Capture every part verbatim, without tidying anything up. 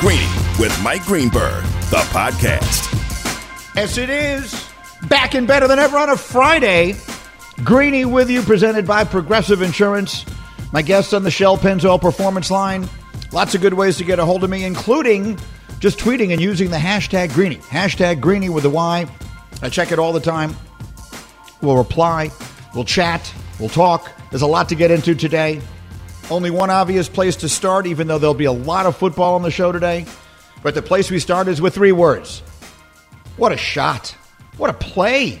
Greeny with Mike Greenberg, the podcast. Yes, it is. Back and better than ever on a Friday. Greeny with you, presented by Progressive Insurance. My guest on the Shell Pennzoil Performance Line. Lots of good ways to get a hold of me, including just tweeting and using the hashtag Greeny. Hashtag Greeny with a Y. I check it all the time. We'll reply. We'll chat. We'll talk. There's a lot to get into today. Only one obvious place to start, even though there'll be a lot of football on the show today. But the place we start is with three words. What a shot. What a play.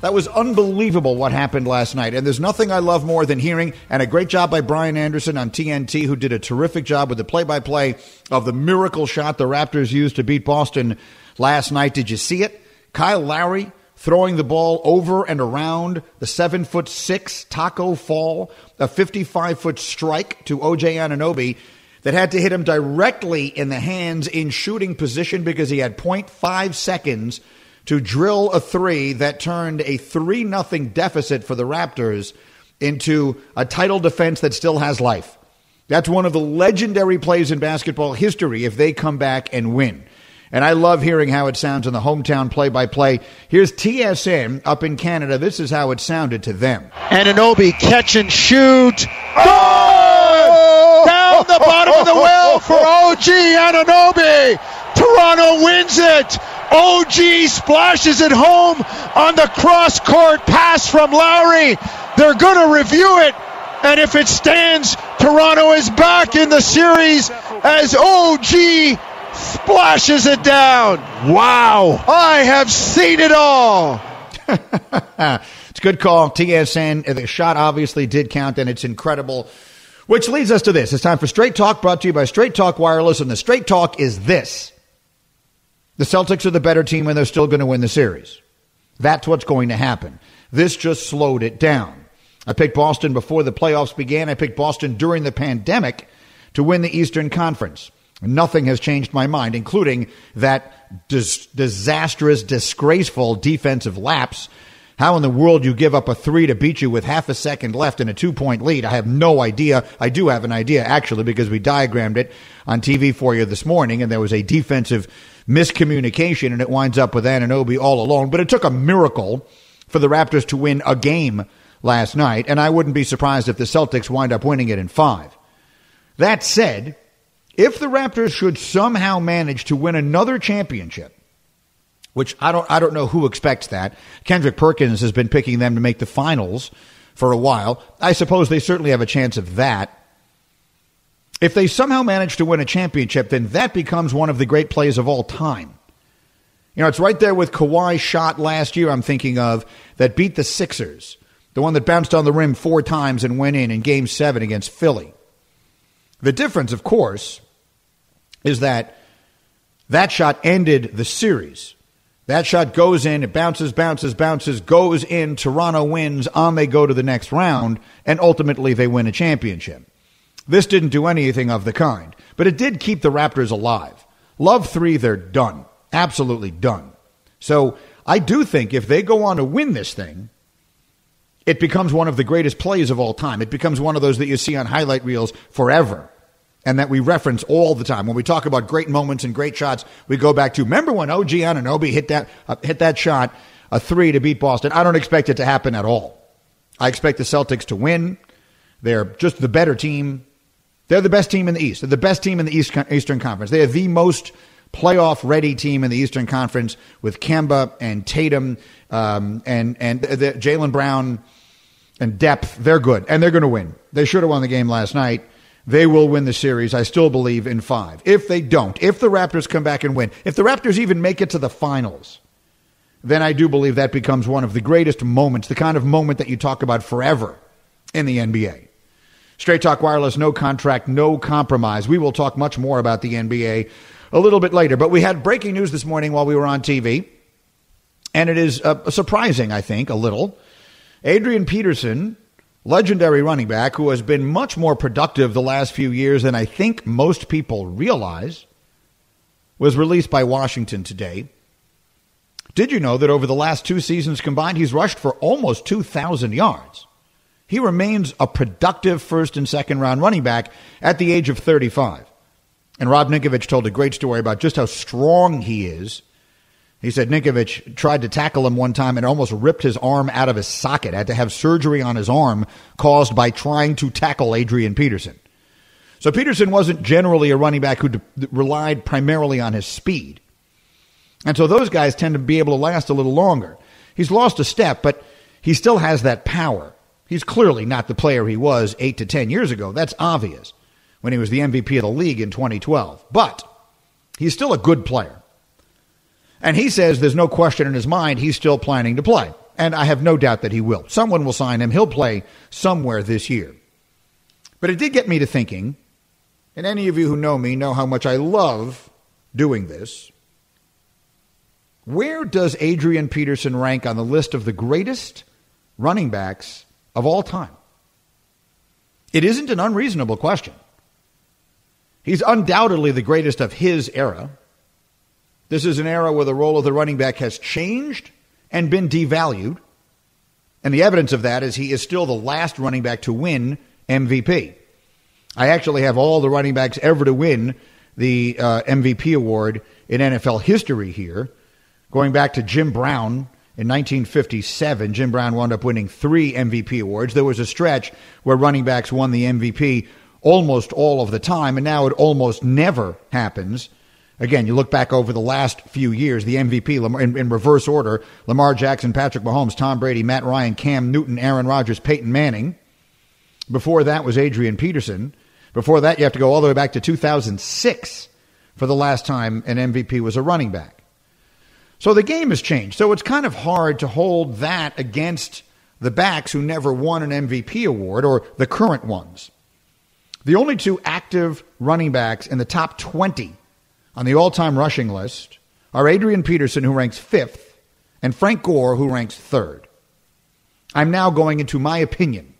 That was unbelievable what happened last night. And there's nothing I love more than hearing, and a great job by Brian Anderson on T N T, who did a terrific job with the play-by-play of the miracle shot the Raptors used to beat Boston last night. Did you see it? Kyle Lowry throwing the ball over and around the seven foot six Tacko Fall, a fifty-five foot strike to O J. Anunoby that had to hit him directly in the hands in shooting position because he had point five seconds to drill a three that turned a three nothing deficit for the Raptors into a title defense that still has life. That's one of the legendary plays in basketball history if they come back and win. And I love hearing how it sounds in the hometown play-by-play. Here's T S N up in Canada. This is how it sounded to them. Anunoby, catch and shoot. Oh! Down the bottom of the well for O G Anunoby. Toronto wins it. O G splashes it home on the cross-court pass from Lowry. They're going to review it. And if it stands, Toronto is back in the series as O G splashes it down. Wow. I have seen it all. It's a good call. T S N, the shot obviously did count, and it's incredible. Which leads us to this. It's time for Straight Talk, brought to you by Straight Talk Wireless, and the Straight Talk is this. The Celtics are the better team, and they're still going to win the series. That's what's going to happen. This just slowed it down. I picked Boston before the playoffs began. I picked Boston during the pandemic to win the Eastern Conference. Nothing has changed my mind, including that dis- disastrous, disgraceful defensive lapse. How in the world you give up a three to beat you with half a second left and a two-point lead? I have no idea. I do have an idea, actually, because we diagrammed it on T V for you this morning, and there was a defensive miscommunication, and it winds up with Anunoby all alone. But it took a miracle for the Raptors to win a game last night, and I wouldn't be surprised if the Celtics wind up winning it in five. That said, if the Raptors should somehow manage to win another championship, which I don't I don't know who expects that. Kendrick Perkins has been picking them to make the finals for a while. I suppose they certainly have a chance of that. If they somehow manage to win a championship, then that becomes one of the great plays of all time. You know, it's right there with Kawhi's shot last year, I'm thinking of, that beat the Sixers. The one that bounced on the rim four times and went in in Game seven against Philly. The difference, of course, is that that shot ended the series. That shot goes in, it bounces, bounces, bounces, goes in, Toronto wins, on they go to the next round, and ultimately they win a championship. This didn't do anything of the kind, but it did keep the Raptors alive. Love three, they're done. Absolutely done. So I do think if they go on to win this thing, it becomes one of the greatest plays of all time. It becomes one of those that you see on highlight reels forever. And that we reference all the time. When we talk about great moments and great shots, we go back to, remember when O G Anunoby hit that uh, hit that shot, a three to beat Boston? I don't expect it to happen at all. I expect the Celtics to win. They're just the better team. They're the best team in the East. They're the best team in the East, Eastern Conference. They are the most playoff-ready team in the Eastern Conference with Kemba and Tatum um, and, and the, Jaylen Brown and depth. They're good, and they're going to win. They should have won the game last night. They will win the series, I still believe, in five. If they don't, if the Raptors come back and win, if the Raptors even make it to the finals, then I do believe that becomes one of the greatest moments, the kind of moment that you talk about forever in the N B A. Straight Talk Wireless, no contract, no compromise. We will talk much more about the N B A a little bit later. But we had breaking news this morning while we were on T V, and it is uh, surprising, I think, a little. Adrian Peterson, legendary running back who has been much more productive the last few years than I think most people realize, was released by Washington today. Did you know that over the last two seasons combined, he's rushed for almost two thousand yards? He remains a productive first and second round running back at the age of thirty-five. And Rob Ninkovich told a great story about just how strong he is. He said Ninkovich tried to tackle him one time and almost ripped his arm out of his socket. Had to have surgery on his arm caused by trying to tackle Adrian Peterson. So Peterson wasn't generally a running back who de- relied primarily on his speed. And so those guys tend to be able to last a little longer. He's lost a step, but he still has that power. He's clearly not the player he was eight to ten years ago. That's obvious when he was the M V P of the league in twenty twelve. But he's still a good player. And he says there's no question in his mind he's still planning to play. And I have no doubt that he will. Someone will sign him. He'll play somewhere this year. But it did get me to thinking. And any of you who know me know how much I love doing this. Where does Adrian Peterson rank on the list of the greatest running backs of all time? It isn't an unreasonable question. He's undoubtedly the greatest of his era. This is an era where the role of the running back has changed and been devalued. And the evidence of that is he is still the last running back to win M V P. I actually have all the running backs ever to win the uh, M V P award in N F L history here. Going back to Jim Brown in nineteen fifty-seven, Jim Brown wound up winning three M V P awards. There was a stretch where running backs won the M V P almost all of the time, and now it almost never happens. Again, you look back over the last few years, the M V P in, in reverse order, Lamar Jackson, Patrick Mahomes, Tom Brady, Matt Ryan, Cam Newton, Aaron Rodgers, Peyton Manning. Before that was Adrian Peterson. Before that, you have to go all the way back to two thousand six for the last time an M V P was a running back. So the game has changed. So it's kind of hard to hold that against the backs who never won an M V P award or the current ones. The only two active running backs in the top twenty on the all-time rushing list are Adrian Peterson, who ranks fifth, and Frank Gore, who ranks third. I'm now going into my opinion.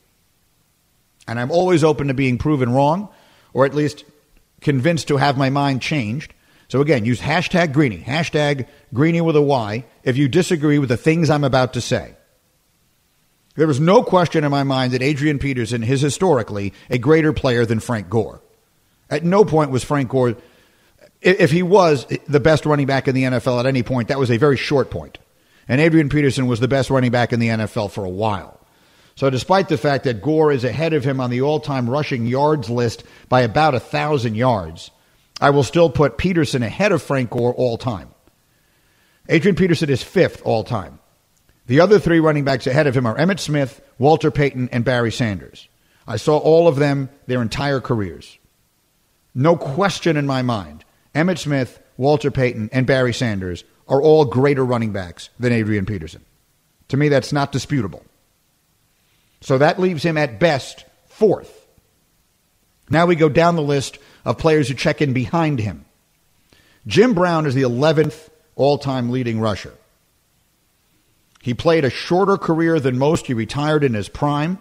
And I'm always open to being proven wrong, or at least convinced to have my mind changed. So again, use hashtag Greeny, hashtag Greeny with a Y, if you disagree with the things I'm about to say. There is no question in my mind that Adrian Peterson is historically a greater player than Frank Gore. At no point was Frank Gore, if he was the best running back in the N F L at any point, that was a very short point. And Adrian Peterson was the best running back in the N F L for a while. So despite the fact that Gore is ahead of him on the all-time rushing yards list by about one thousand yards, I will still put Peterson ahead of Frank Gore all-time. Adrian Peterson is fifth all-time. The other three running backs ahead of him are Emmitt Smith, Walter Payton, and Barry Sanders. I saw all of them their entire careers. No question in my mind, Emmitt Smith, Walter Payton, and Barry Sanders are all greater running backs than Adrian Peterson. To me, that's not disputable. So that leaves him at best fourth. Now we go down the list of players who check in behind him. Jim Brown is the eleventh all-time leading rusher. He played a shorter career than most. He retired in his prime.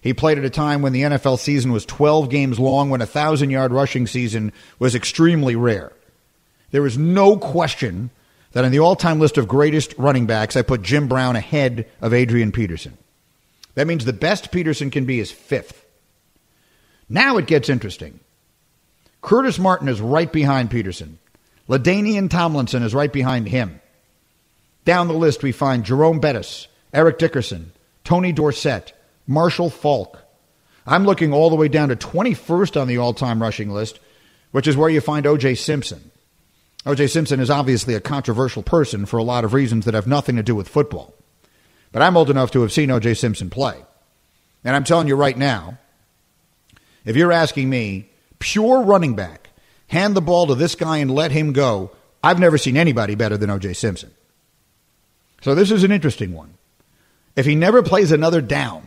He played at a time when the N F L season was twelve games long, when a one thousand yard rushing season was extremely rare. There is no question that on the all-time list of greatest running backs, I put Jim Brown ahead of Adrian Peterson. That means the best Peterson can be is fifth. Now it gets interesting. Curtis Martin is right behind Peterson. LaDainian Tomlinson is right behind him. Down the list, we find Jerome Bettis, Eric Dickerson, Tony Dorsett, Marshall Faulk. I'm looking all the way down to twenty-first on the all-time rushing list, which is where you find O J. Simpson. O J. Simpson is obviously a controversial person for a lot of reasons that have nothing to do with football. But I'm old enough to have seen O J. Simpson play. And I'm telling you right now, if you're asking me, pure running back, hand the ball to this guy and let him go, I've never seen anybody better than O J. Simpson. So this is an interesting one. If he never plays another down,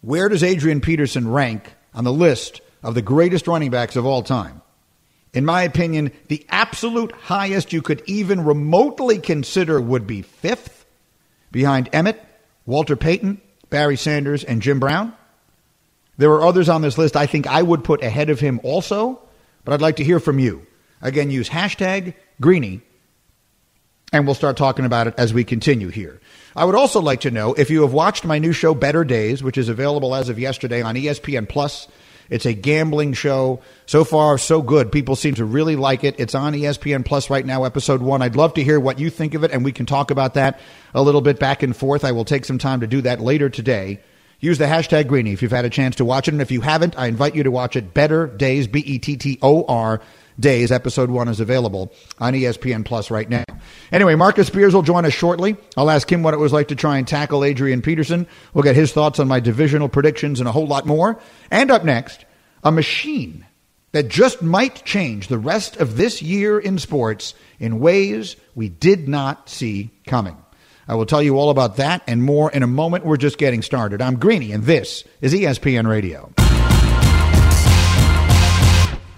where does Adrian Peterson rank on the list of the greatest running backs of all time? In my opinion, the absolute highest you could even remotely consider would be fifth, behind Emmitt, Walter Payton, Barry Sanders, and Jim Brown. There are others on this list I think I would put ahead of him also, but I'd like to hear from you. Again, use hashtag Greeny, and we'll start talking about it as we continue here. I would also like to know if you have watched my new show, Better Days, which is available as of yesterday on E S P N Plus. It's a gambling show. So far, so good. People seem to really like it. It's on E S P N Plus right now, episode one. I'd love to hear what you think of it, and we can talk about that a little bit back and forth. I will take some time to do that later today. Use the hashtag Greeny if you've had a chance to watch it. And if you haven't, I invite you to watch it. Better Days, B E T T O R, Days, episode one is available on E S P N Plus right now. Anyway, Marcus Spears will join us shortly. I'll ask him what it was like to try and tackle Adrian Peterson. We'll get his thoughts on my divisional predictions and a whole lot more. And up next, a machine that just might change the rest of this year in sports in ways we did not see coming. I will tell you all about that and more in a moment. We're just getting started. I'm Greeny, and this is E S P N Radio.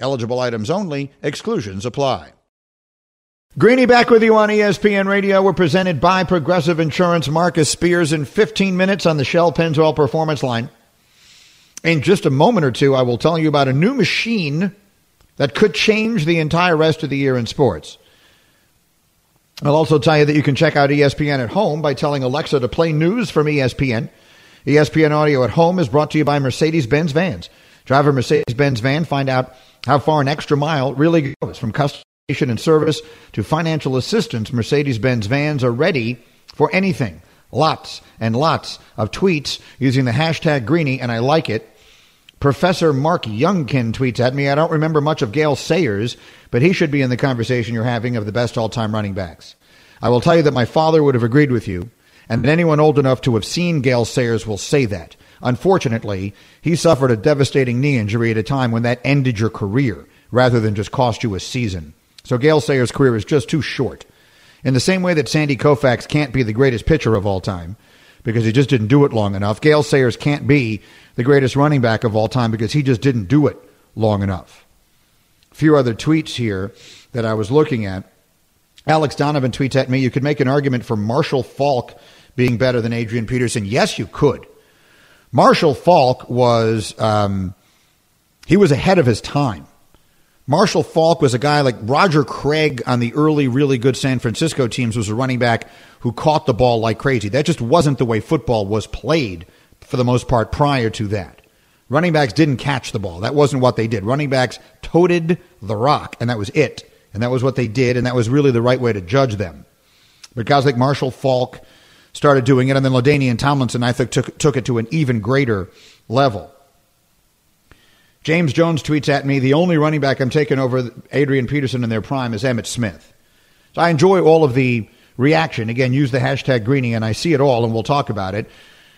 Eligible items only. Exclusions apply. Greeny back with you on E S P N Radio. We're presented by Progressive Insurance. Marcus Spears in fifteen minutes on the Shell Pennzoil Performance Line. In just a moment or two, I will tell you about a new machine that could change the entire rest of the year in sports. I'll also tell you that you can check out E S P N at home by telling Alexa to play news from E S P N. E S P N Audio at Home is brought to you by Mercedes-Benz Vans. Drive a Mercedes-Benz van. Find out how far an extra mile really goes. From customization and service to financial assistance, Mercedes-Benz Vans are ready for anything. Lots and lots of tweets using the hashtag Greeny, and I like it. Professor Mark Youngkin tweets at me, I don't remember much of Gale Sayers, but he should be in the conversation you're having of the best all-time running backs. I will tell you that my father would have agreed with you, and that anyone old enough to have seen Gale Sayers will say that. Unfortunately, he suffered a devastating knee injury at a time when that ended your career rather than just cost you a season. So Gale Sayers' career is just too short. In the same way that Sandy Koufax can't be the greatest pitcher of all time because he just didn't do it long enough, Gale Sayers can't be the greatest running back of all time because he just didn't do it long enough. A few other tweets here that I was looking at. Alex Donovan tweets at me, you could make an argument for Marshall Faulk being better than Adrian Peterson. Yes, you could. Marshall Faulk was, um, he was ahead of his time. Marshall Faulk was a guy like Roger Craig on the early, really good San Francisco teams was a running back who caught the ball like crazy. That just wasn't the way football was played for the most part prior to that. Running backs didn't catch the ball. That wasn't what they did. Running backs toted the rock, and that was it. And that was what they did, and that was really the right way to judge them. But guys like Marshall Faulk started doing it, and then LaDainian Tomlinson, I think, took, took it to an even greater level. James Jones tweets at me, the only running back I'm taking over Adrian Peterson in their prime is Emmitt Smith. So I enjoy all of the reaction. Again, use the hashtag Greeny, and I see it all, and we'll talk about it.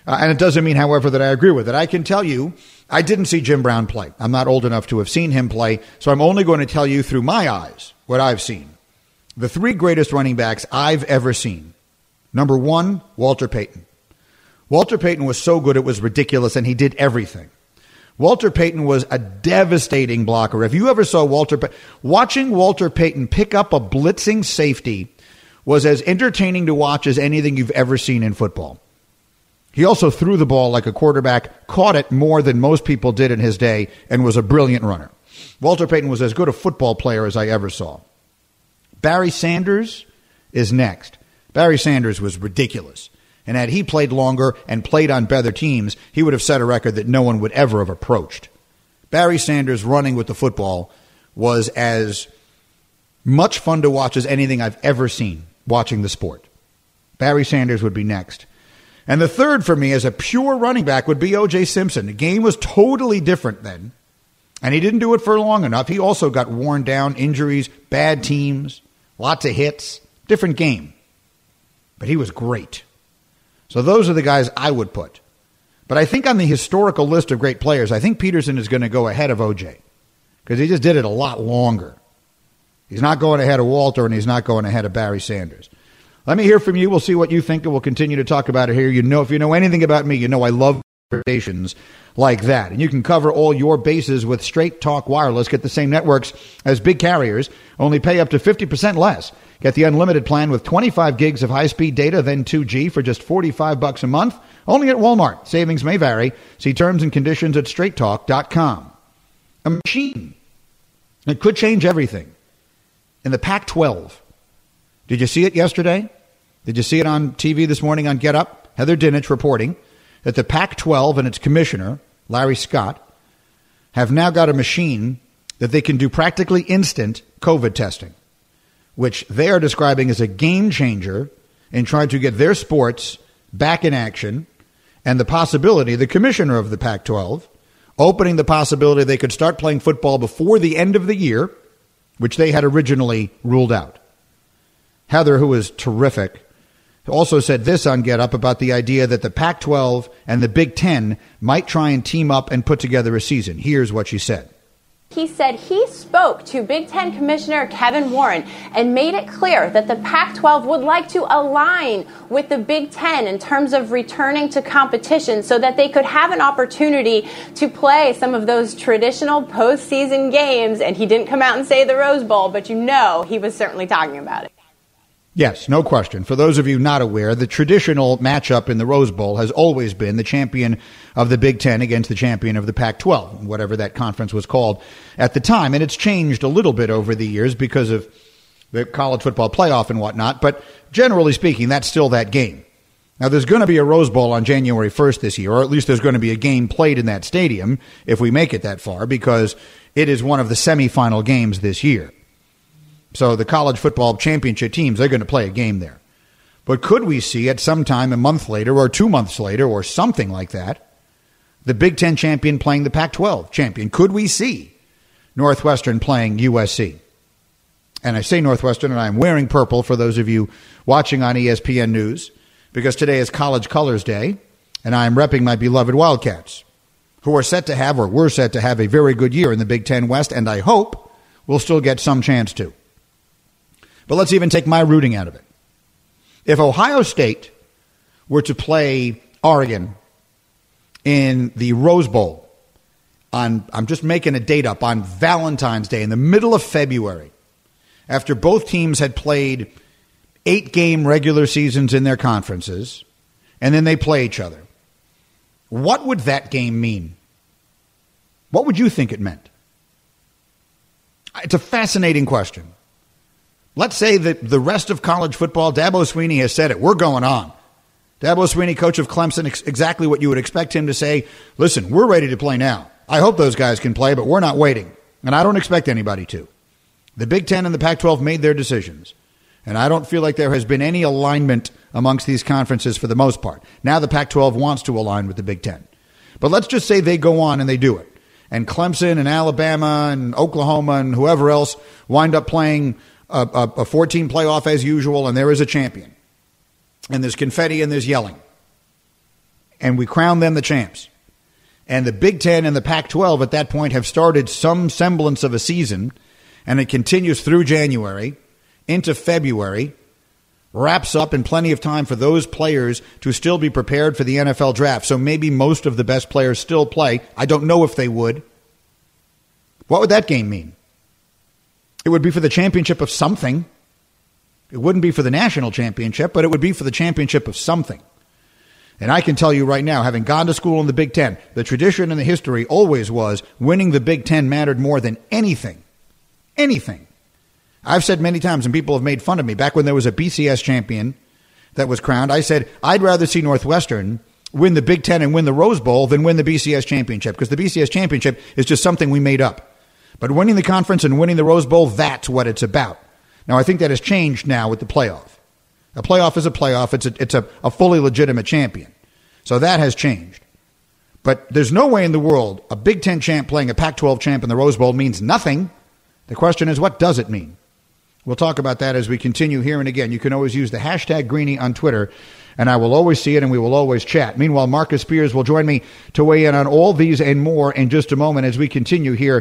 Uh, and it doesn't mean, however, that I agree with it. I can tell you I didn't see Jim Brown play. I'm not old enough to have seen him play, so I'm only going to tell you through my eyes what I've seen. The three greatest running backs I've ever seen. Number one, Walter Payton. Walter Payton was so good it was ridiculous, and he did everything. Walter Payton was a devastating blocker. If you ever saw Walter Payton, watching Walter Payton pick up a blitzing safety was as entertaining to watch as anything you've ever seen in football. He also threw the ball like a quarterback, caught it more than most people did in his day, and was a brilliant runner. Walter Payton was as good a football player as I ever saw. Barry Sanders is next. Barry Sanders was ridiculous, and had he played longer and played on better teams, he would have set a record that no one would ever have approached. Barry Sanders running with the football was as much fun to watch as anything I've ever seen watching the sport. Barry Sanders would be next. And the third for me as a pure running back would be O J. Simpson. The game was totally different then, and he didn't do it for long enough. He also got worn down, injuries, bad teams, lots of hits, different game. But he was great. So those are the guys I would put. But I think on the historical list of great players, I think Peterson is going to go ahead of O J because he just did it a lot longer. He's not going ahead of Walter, and he's not going ahead of Barry Sanders. Let me hear from you. We'll see what you think, and we'll continue to talk about it here. You know, if you know anything about me, you know I love conversations like that. And you can cover all your bases with Straight Talk Wireless. Get the same networks as big carriers, only pay up to fifty percent less. Get the unlimited plan with twenty-five gigs of high-speed data, then two G for just forty-five bucks a month. Only at Walmart. Savings may vary. See terms and conditions at straight talk dot com. A machine. It could change everything. In the Pac twelve. Did you see it yesterday? Did you see it on T V this morning on Get Up? Heather Dinich reporting that the Pac twelve and its commissioner, Larry Scott, have now got a machine that they can do practically instant COVID testing, which they are describing as a game changer in trying to get their sports back in action, and the possibility, the commissioner of the Pac twelve, opening the possibility they could start playing football before the end of the year, which they had originally ruled out. Heather, who is terrific, also said this on Get Up about the idea that the Pac twelve and the Big Ten might try and team up and put together a season. Here's what she said. He said he spoke to Big Ten Commissioner Kevin Warren and made it clear that the Pac twelve would like to align with the Big Ten in terms of returning to competition so that they could have an opportunity to play some of those traditional postseason games. And he didn't come out and say the Rose Bowl, but you know he was certainly talking about it. Yes, no question. For those of you not aware, the traditional matchup in the Rose Bowl has always been the champion of the Big Ten against the champion of the Pac twelve, whatever that conference was called at the time. And it's changed a little bit over the years because of the college football playoff and whatnot. But generally speaking, that's still that game. Now, there's going to be a Rose Bowl on January first this year, or at least there's going to be a game played in that stadium if we make it that far, because it is one of the semifinal games this year. So the college football championship teams, they're going to play a game there. But could we see at some time a month later or two months later or something like that, the Big Ten champion playing the Pac twelve champion? Could we see Northwestern playing U S C? And I say Northwestern, and I'm wearing purple for those of you watching on E S P N News, because today is College Colors Day, and I'm repping my beloved Wildcats, who are set to have or were set to have a very good year in the Big Ten West, and I hope we'll still get some chance to. But let's even take my rooting out of it. If Ohio State were to play Oregon in the Rose Bowl on, I'm just making a date up, on Valentine's Day in the middle of February, after both teams had played eight-game regular seasons in their conferences, and then they play each other, what would that game mean? What would you think it meant? It's a fascinating question. Let's say that the rest of college football, Dabo Swinney has said it. We're going on. Dabo Swinney, coach of Clemson, ex- exactly what you would expect him to say. Listen, we're ready to play now. I hope those guys can play, but we're not waiting. And I don't expect anybody to. The Big Ten and the Pac twelve made their decisions. And I don't feel like there has been any alignment amongst these conferences for the most part. Now the Pac twelve wants to align with the Big Ten. But let's just say they go on and they do it. And Clemson and Alabama and Oklahoma and whoever else wind up playing A, a, a four-team playoff as usual, and there is a champion. And there's confetti and there's yelling. And we crown them the champs. And the Big Ten and the Pac twelve at that point have started some semblance of a season, and it continues through January, into February, wraps up in plenty of time for those players to still be prepared for the N F L draft. So maybe most of the best players still play. I don't know if they would. What would that game mean? It would be for the championship of something. It wouldn't be for the national championship, but it would be for the championship of something. And I can tell you right now, having gone to school in the Big Ten, the tradition and the history always was winning the Big Ten mattered more than anything. Anything. I've said many times, and people have made fun of me, back when there was a B C S champion that was crowned, I said, I'd rather see Northwestern win the Big Ten and win the Rose Bowl than win the B C S championship, because the B C S championship is just something we made up. But winning the conference and winning the Rose Bowl, that's what it's about. Now, I think that has changed now with the playoff. A playoff is a playoff. It's a, it's a, a fully legitimate champion. So that has changed. But there's no way in the world a Big Ten champ playing a Pac twelve champ in the Rose Bowl means nothing. The question is, what does it mean? We'll talk about that as we continue here. And again, you can always use the hashtag Greeny on Twitter and I will always see it, and we will always chat. Meanwhile, Marcus Spears will join me to weigh in on all these and more in just a moment as we continue here.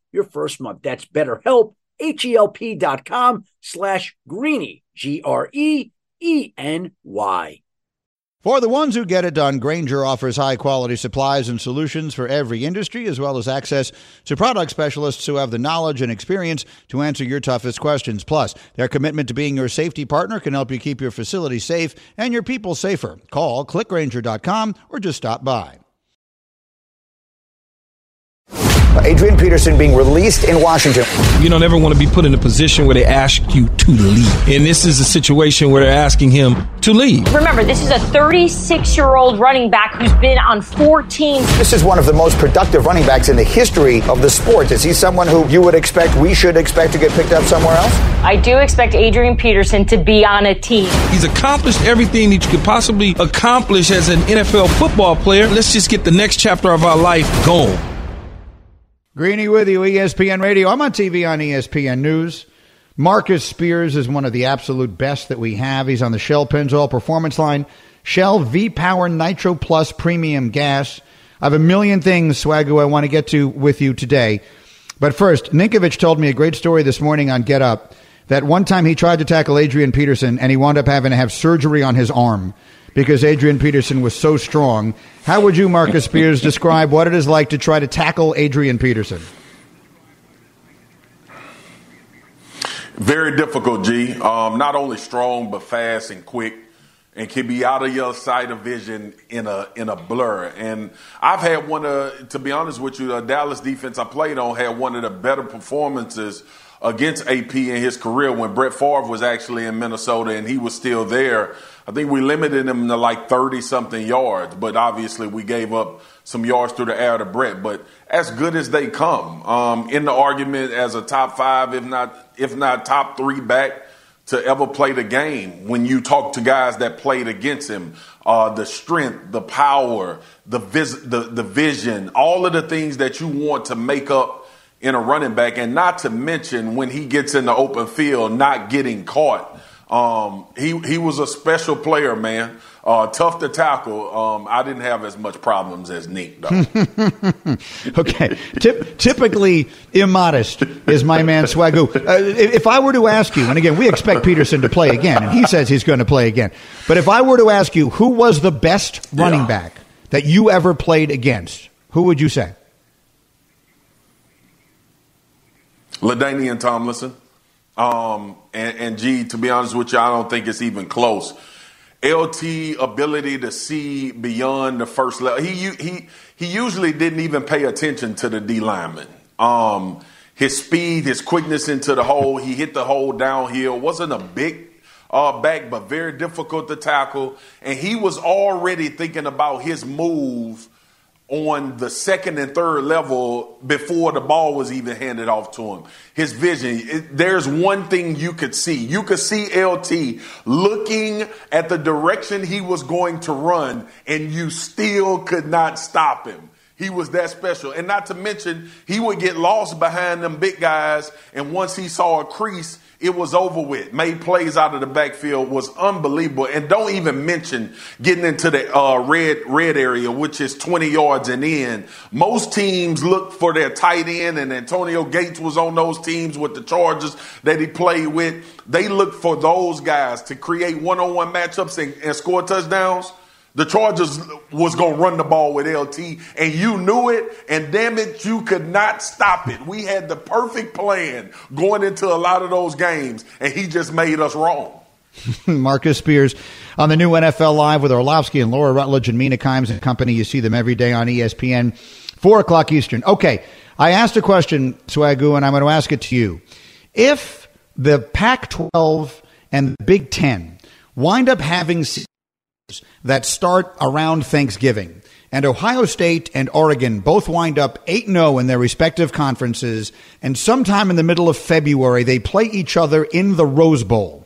your first month. That's BetterHelp. H-E-L-P dot com slash Greeny, G R E E N Y. For the ones who get it done, Grainger offers high-quality supplies and solutions for every industry, as well as access to product specialists who have the knowledge and experience to answer your toughest questions. Plus, their commitment to being your safety partner can help you keep your facility safe and your people safer. Call, click Grainger dot com, or just stop by. Adrian Peterson being released in Washington. You don't ever want to be put in a position where they ask you to leave. And this is a situation where they're asking him to leave. Remember, this is a thirty-six-year-old running back who's been on fourteen. This is one of the most productive running backs in the history of the sport. Is he someone who you would expect, we should expect to get picked up somewhere else? I do expect Adrian Peterson to be on a team. He's accomplished everything that you could possibly accomplish as an N F L football player. Let's just get the next chapter of our life going. Greeny with you, E S P N Radio. I'm on T V on E S P N News. Marcus Spears is one of the absolute best that we have. He's on the Shell Pennzoil Performance Line. Shell V-Power Nitro Plus Premium Gas. I have a million things, Swagoo, I want to get to with you today. But first, Ninkovich told me a great story this morning on Get Up that one time he tried to tackle Adrian Peterson and he wound up having to have surgery on his arm because Adrian Peterson was so strong. How would you, Marcus Spears, describe what it is like to try to tackle Adrian Peterson? Very difficult, G. Um, not only strong, but fast and quick, and can be out of your sight of vision in a in a blur. And I've had one of, to be honest with you, the Dallas defense I played on had one of the better performances against A P in his career when Brett Favre was actually in Minnesota and he was still there. I think we limited him to like thirty-something yards, but obviously we gave up some yards through the air to Brett. But as good as they come, um, in the argument as a top five, if not if not top three back to ever play the game, when you talk to guys that played against him, uh, the strength, the power, the, vis- the, the vision, all of the things that you want to make up in a running back, and not to mention when he gets in the open field, not getting caught. Um, he, he was a special player, man. Uh, tough to tackle. Um, I didn't have as much problems as Nick, though. Okay. Tip, typically immodest is my man Swagoo. Uh, if I were to ask you, and again, we expect Peterson to play again, and he says he's going to play again. But if I were to ask you, who was the best running yeah. back that you ever played against, who would you say? LaDainian Tomlinson. Um, and, and, G, to be honest with you, I don't think it's even close. L T ability to see beyond the first level. He he he usually didn't even pay attention to the D lineman. Um, his speed, his quickness into the hole. He hit the hole downhill. Wasn't a big uh, back, but very difficult to tackle. And he was already thinking about his move on the second and third level before the ball was even handed off to him. His vision, it, there's one thing you could see. You could see L T looking at the direction he was going to run, and you still could not stop him. He was that special. And not to mention, he would get lost behind them big guys. And once he saw a crease, it was over with. Made plays out of the backfield, was unbelievable. And don't even mention getting into the uh, red red area, which is twenty yards and in. Most teams look for their tight end, and Antonio Gates was on those teams with the Chargers that he played with. They look for those guys to create one-on-one matchups and, and score touchdowns. The Chargers was going to run the ball with L T, and you knew it, and damn it, you could not stop it. We had the perfect plan going into a lot of those games, and he just made us wrong. Marcus Spears on the new N F L Live with Orlovsky and Laura Rutledge and Mina Kimes and company. You see them every day on E S P N, four o'clock Eastern. Okay, I asked a question, Swagoo, and I'm going to ask it to you. If the Pac twelve and the Big Ten wind up having that start around Thanksgiving, and Ohio State and Oregon both wind up eight and oh in their respective conferences, and sometime in the middle of February they play each other in the Rose Bowl,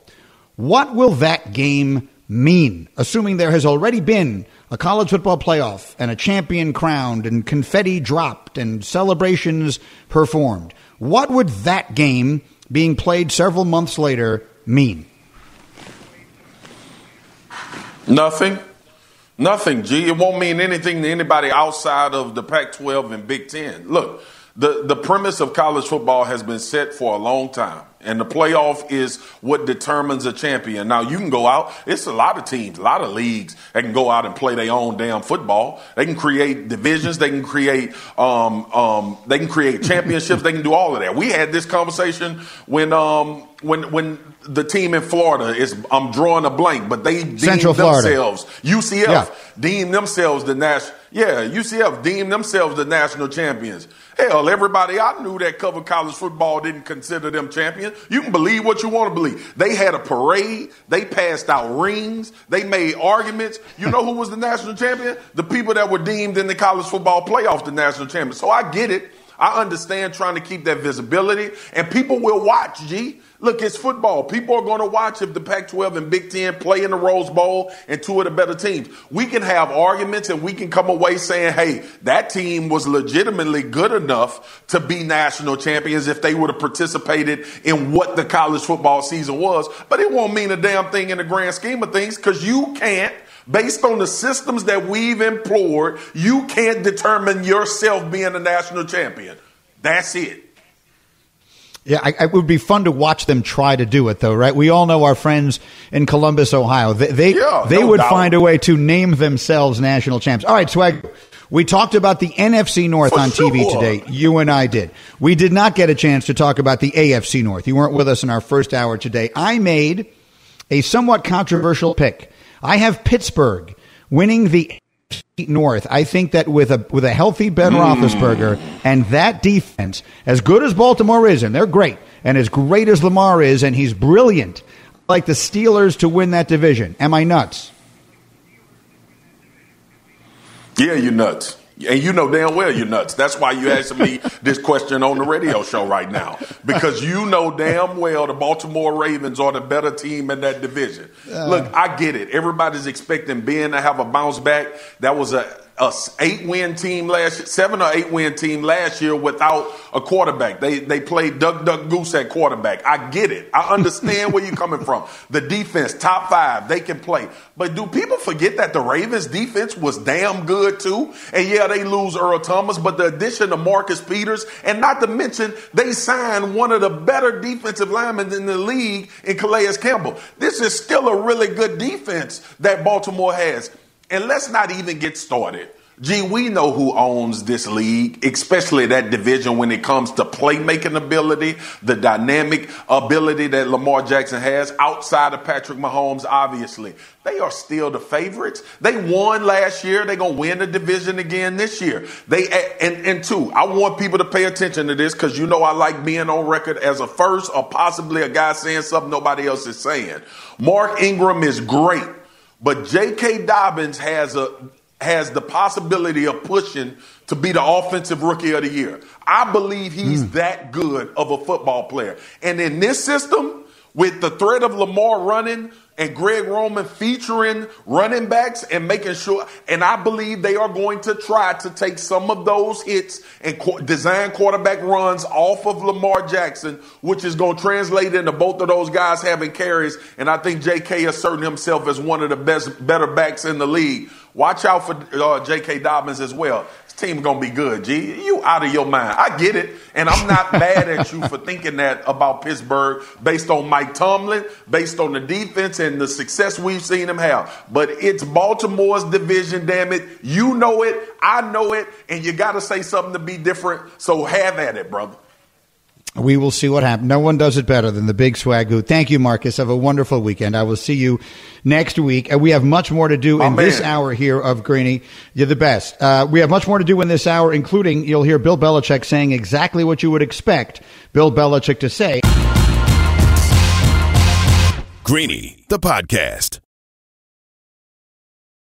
what will that game mean, assuming there has already been a college football playoff and a champion crowned and confetti dropped and celebrations performed? What would that game being played several months later mean? Nothing. Nothing, G. It won't mean anything to anybody outside of the Pac twelve and Big Ten. Look, the, the premise of college football has been set for a long time, and the playoff is what determines a champion. Now, you can go out. It's a lot of teams, a lot of leagues that can go out and play their own damn football. They can create divisions. They can create um, um, they can create championships. They can do all of that. We had this conversation when um, when when – the team in Florida is, I'm drawing a blank, but they deemed themselves, U C F yeah. deemed themselves the national, yeah, U C F deemed themselves the national champions. Hell, everybody I knew that covered college football didn't consider them champions. You can believe what you want to believe. They had a parade. They passed out rings. They made arguments. You know who was the national champion? The people that were deemed in the college football playoff the national champions. So I get it. I understand trying to keep that visibility, and people will watch, G. Look, it's football. People are going to watch if the Pac twelve and Big Ten play in the Rose Bowl and two of the better teams. We can have arguments and we can come away saying, hey, that team was legitimately good enough to be national champions if they would have participated in what the college football season was. But it won't mean a damn thing in the grand scheme of things, because you can't, based on the systems that we've employed, you can't determine yourself being a national champion. That's it. Yeah, I, it would be fun to watch them try to do it, though, right? We all know our friends in Columbus, Ohio. They they, yeah, they no would doubt. find a way to name themselves national champs. All right, Swag, we talked about the N F C North For on sure. T V today. You and I did. We did not get a chance to talk about the A F C North. You weren't with us in our first hour today. I made a somewhat controversial pick. I have Pittsburgh winning the North. I think that with a with a healthy Ben Roethlisberger and that defense, as good as Baltimore is, and they're great, and as great as Lamar is, and he's brilliant, like the Steelers to win that division. Am I nuts? Yeah, you're nuts. And you know damn well you're nuts. That's why you asking me this question on the radio show right now, because you know damn well the Baltimore Ravens are the better team in that division. Uh, Look, I get it. Everybody's expecting Ben to have a bounce back. That was a, a eight win team last year, seven or eight win team last year without a quarterback. They they played duck duck goose at quarterback. I get it. I understand where you're coming from. The defense, top five, they can play. But do people forget that the Ravens defense was damn good too? And yeah, they lose Earl Thomas, but the addition of Marcus Peters, and not to mention they signed one of the better defensive linemen in the league in Calais Campbell. This is still a really good defense that Baltimore has. And let's not even get started. Gee, we know who owns this league, especially that division when it comes to playmaking ability, the dynamic ability that Lamar Jackson has outside of Patrick Mahomes, obviously. They are still the favorites. They won last year. They're going to win the division again this year. They and, and two, I want people to pay attention to this, because you know I like being on record as a first or possibly a guy saying something nobody else is saying. Mark Ingram is great, but J K. Dobbins has a has the possibility of pushing to be the offensive rookie of the year. I believe he's mm. that good of a football player. And in this system, with the threat of Lamar running and Greg Roman featuring running backs and making sure, and I believe they are going to try to take some of those hits and co- design quarterback runs off of Lamar Jackson, which is going to translate into both of those guys having carries. And I think J K asserting himself as one of the best, better backs in the league. Watch out for uh, J K. Dobbins as well. Team gonna be good. G, you out of your mind. I get it, and I'm not mad at you for thinking that about Pittsburgh based on Mike Tomlin, based on the defense and the success we've seen him have. But it's Baltimore's division, damn it. You know it, I know it, and you got to say something to be different. So have at it, brother. We will see what happens. No one does it better than the Big Swagoo. Thank you, Marcus. Have a wonderful weekend. I will see you next week. And we have much more to do oh, in man. this hour here of Greeny. You're the best. Uh, we have much more to do in this hour, including you'll hear Bill Belichick saying exactly what you would expect Bill Belichick to say. Greeny, the podcast.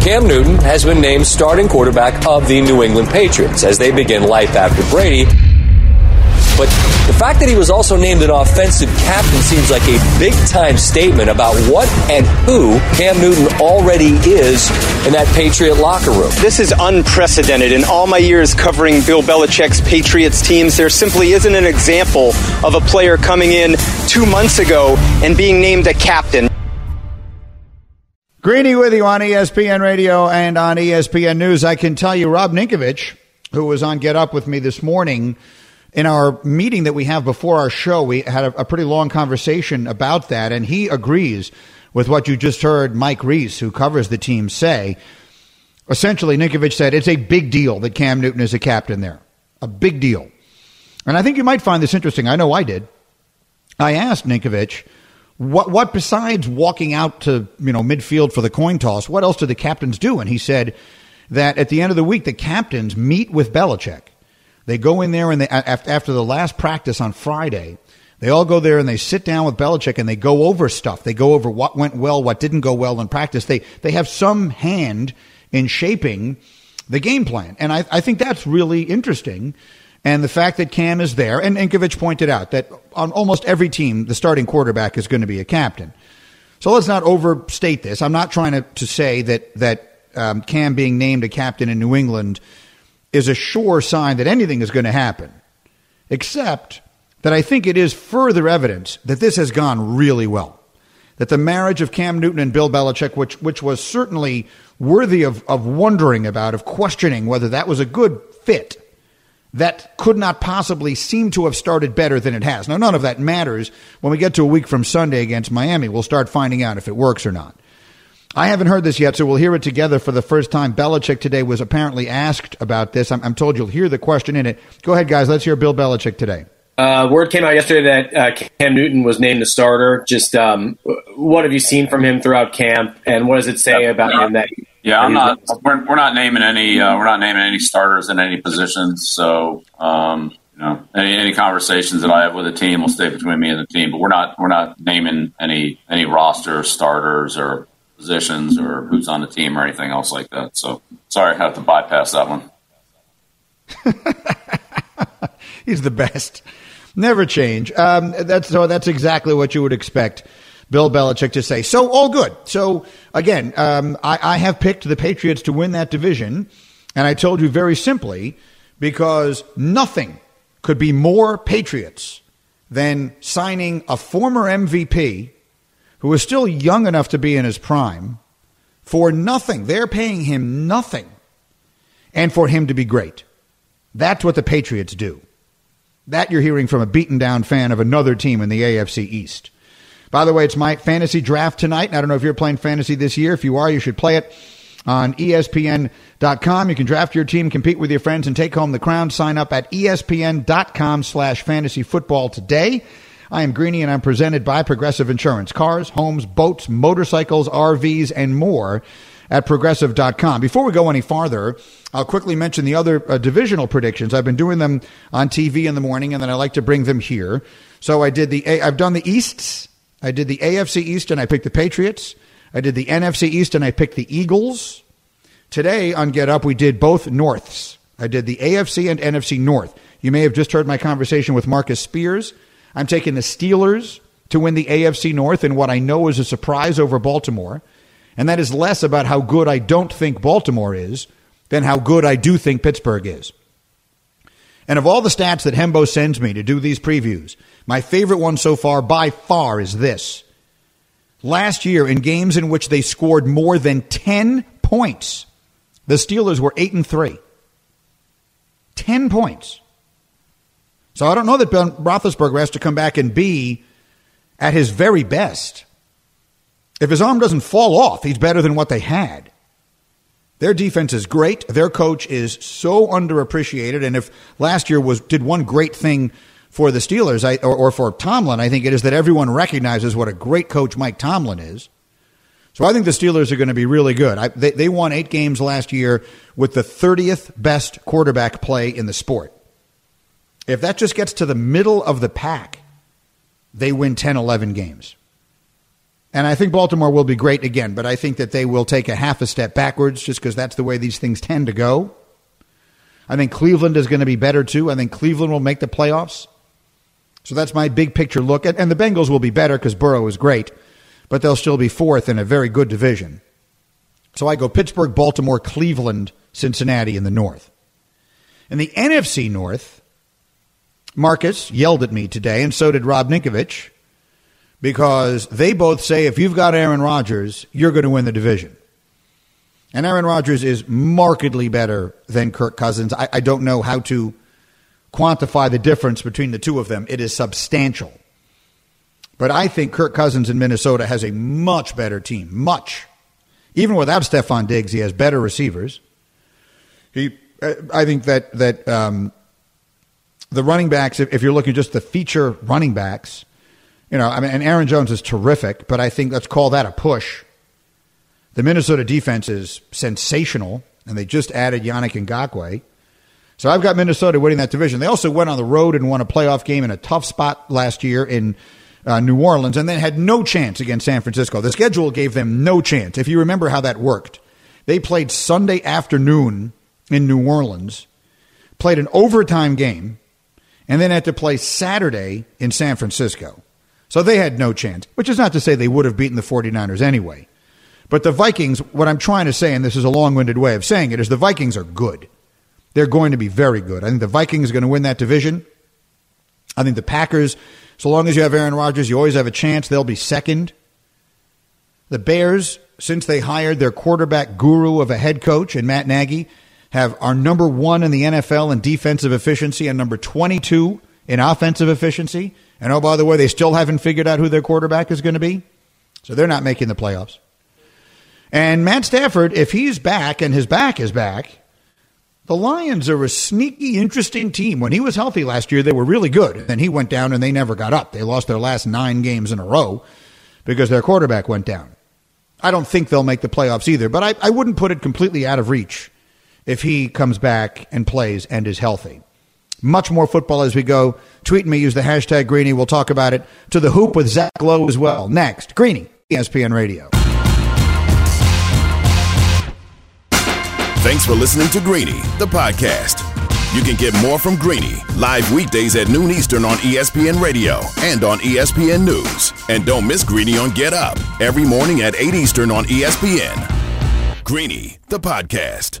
Cam Newton has been named starting quarterback of the New England Patriots as they begin life after Brady. But the fact that he was also named an offensive captain seems like a big-time statement about what and who Cam Newton already is in that Patriot locker room. This is unprecedented. In all my years covering Bill Belichick's Patriots teams, there simply isn't an example of a player coming in two months ago and being named a captain. Greeny with you on E S P N Radio and on E S P N News. I can tell you Rob Ninkovich, who was on Get Up with me this morning, in our meeting that we have before our show, we had a, a pretty long conversation about that, and he agrees with what you just heard Mike Reese, who covers the team, say. Essentially, Ninkovich said it's a big deal that Cam Newton is a captain there. A big deal. And I think you might find this interesting. I know I did. I asked Ninkovich, What what besides walking out to, you know, midfield for the coin toss, what else do the captains do? And he said that at the end of the week, the captains meet with Belichick. They go in there and they, after the last practice on Friday, they all go there and they sit down with Belichick and they go over stuff. They go over what went well, what didn't go well in practice. They they have some hand in shaping the game plan. And I, I think that's really interesting. And the fact that Cam is there, and Ninkovich pointed out that on almost every team, the starting quarterback is going to be a captain. So let's not overstate this. I'm not trying to, to say that, that um, Cam being named a captain in New England is a sure sign that anything is going to happen, except that I think it is further evidence that this has gone really well, that the marriage of Cam Newton and Bill Belichick, which which was certainly worthy of, of wondering about, of questioning whether that was a good fit, that could not possibly seem to have started better than it has. Now, none of that matters. When we get to a week from Sunday against Miami, we'll start finding out if it works or not. I haven't heard this yet, so we'll hear it together for the first time. Belichick today was apparently asked about this. I'm, I'm told you'll hear the question in it. Go ahead, guys. Let's hear Bill Belichick today. Uh, word came out yesterday that uh, Cam Newton was named the starter. Just um, what have you seen from him throughout camp, and what does it say about him that – Yeah, I'm not. We're, we're not naming any. Uh, we're not naming any starters in any positions. So, um, you know, any, any conversations that I have with the team will stay between me and the team. But we're not. We're not naming any any roster starters or positions or who's on the team or anything else like that. So, sorry, I have to bypass that one. He's the best. Never change. Um, that's so. That's exactly what you would expect Bill Belichick to say. So all good. So again, um, I, I have picked the Patriots to win that division. And I told you very simply, because nothing could be more Patriots than signing a former M V P who is still young enough to be in his prime for nothing. They're paying him nothing, and for him to be great. That's what the Patriots do. That you're hearing from a beaten down fan of another team in the A F C East. By the way, it's my fantasy draft tonight, and I don't know if you're playing fantasy this year. If you are, you should play it on E S P N dot com. You can draft your team, compete with your friends, and take home the crown. Sign up at E S P N dot com slash fantasy football today. I am Greeny, and I'm presented by Progressive Insurance. Cars, homes, boats, motorcycles, R Vs, and more at Progressive dot com. Before we go any farther, I'll quickly mention the other uh, divisional predictions. I've been doing them on T V in the morning, and then I like to bring them here. So I did the A- I've done the Easts. I did the A F C East, and I picked the Patriots. I did the N F C East, and I picked the Eagles. Today on Get Up, we did both Norths. I did the A F C and N F C North. You may have just heard my conversation with Marcus Spears. I'm taking the Steelers to win the A F C North in what I know is a surprise over Baltimore. And that is less about how good I don't think Baltimore is than how good I do think Pittsburgh is. And of all the stats that Hembo sends me to do these previews, my favorite one so far by far is this. Last year, in games in which they scored more than ten points, the Steelers were eight and three. ten points. So I don't know that Ben Roethlisberger has to come back and be at his very best. If his arm doesn't fall off, he's better than what they had. Their defense is great. Their coach is so underappreciated. And if last year was did one great thing for the Steelers I, or, or for Tomlin, I think it is that everyone recognizes what a great coach Mike Tomlin is. So I think the Steelers are going to be really good. I, they, they won eight games last year with the thirtieth best quarterback play in the sport. If that just gets to the middle of the pack, they win ten, eleven games. And I think Baltimore will be great again, but I think that they will take a half a step backwards just because that's the way these things tend to go. I think Cleveland is going to be better, too. I think Cleveland will make the playoffs. So that's my big picture look. And the Bengals will be better because Burrow is great, but they'll still be fourth in a very good division. So I go Pittsburgh, Baltimore, Cleveland, Cincinnati in the North. In the N F C North, Marcus yelled at me today, and so did Rob Ninkovich, because they both say if you've got Aaron Rodgers, you're going to win the division. And Aaron Rodgers is markedly better than Kirk Cousins. I, I don't know how to quantify the difference between the two of them. It is substantial. But I think Kirk Cousins in Minnesota has a much better team, much. Even without Stephon Diggs, he has better receivers. He, I think that, that um, the running backs, if, if you're looking just the feature running backs, you know, I mean, and Aaron Jones is terrific, but I think let's call that a push. The Minnesota defense is sensational, and they just added Yannick Ngakoue. So I've got Minnesota winning that division. They also went on the road and won a playoff game in a tough spot last year in uh, New Orleans, and then had no chance against San Francisco. The schedule gave them no chance. If you remember how that worked, they played Sunday afternoon in New Orleans, played an overtime game, and then had to play Saturday in San Francisco. So they had no chance, which is not to say they would have beaten the 49ers anyway. But the Vikings, what I'm trying to say, and this is a long-winded way of saying it, is the Vikings are good. They're going to be very good. I think the Vikings are going to win that division. I think the Packers, so long as you have Aaron Rodgers, you always have a chance. They'll be second. The Bears, since they hired their quarterback guru of a head coach and Matt Nagy, have are number one in the N F L in defensive efficiency and number twenty-two in offensive efficiency. And, oh, by the way, they still haven't figured out who their quarterback is going to be. So they're not making the playoffs. And Matt Stafford, if he's back and his back is back, the Lions are a sneaky, interesting team. When he was healthy last year, they were really good. And then he went down and they never got up. They lost their last nine games in a row because their quarterback went down. I don't think they'll make the playoffs either, but I, I wouldn't put it completely out of reach if he comes back and plays and is healthy. Much more football as we go. Tweet me, use the hashtag Greeny. We'll talk about it to the hoop with Zach Lowe as well. Next, Greeny, E S P N Radio. Thanks for listening to Greeny, the podcast. You can get more from Greeny live weekdays at noon Eastern on E S P N Radio and on E S P N News. And don't miss Greeny on Get Up every morning at eight Eastern on E S P N. Greeny, the podcast.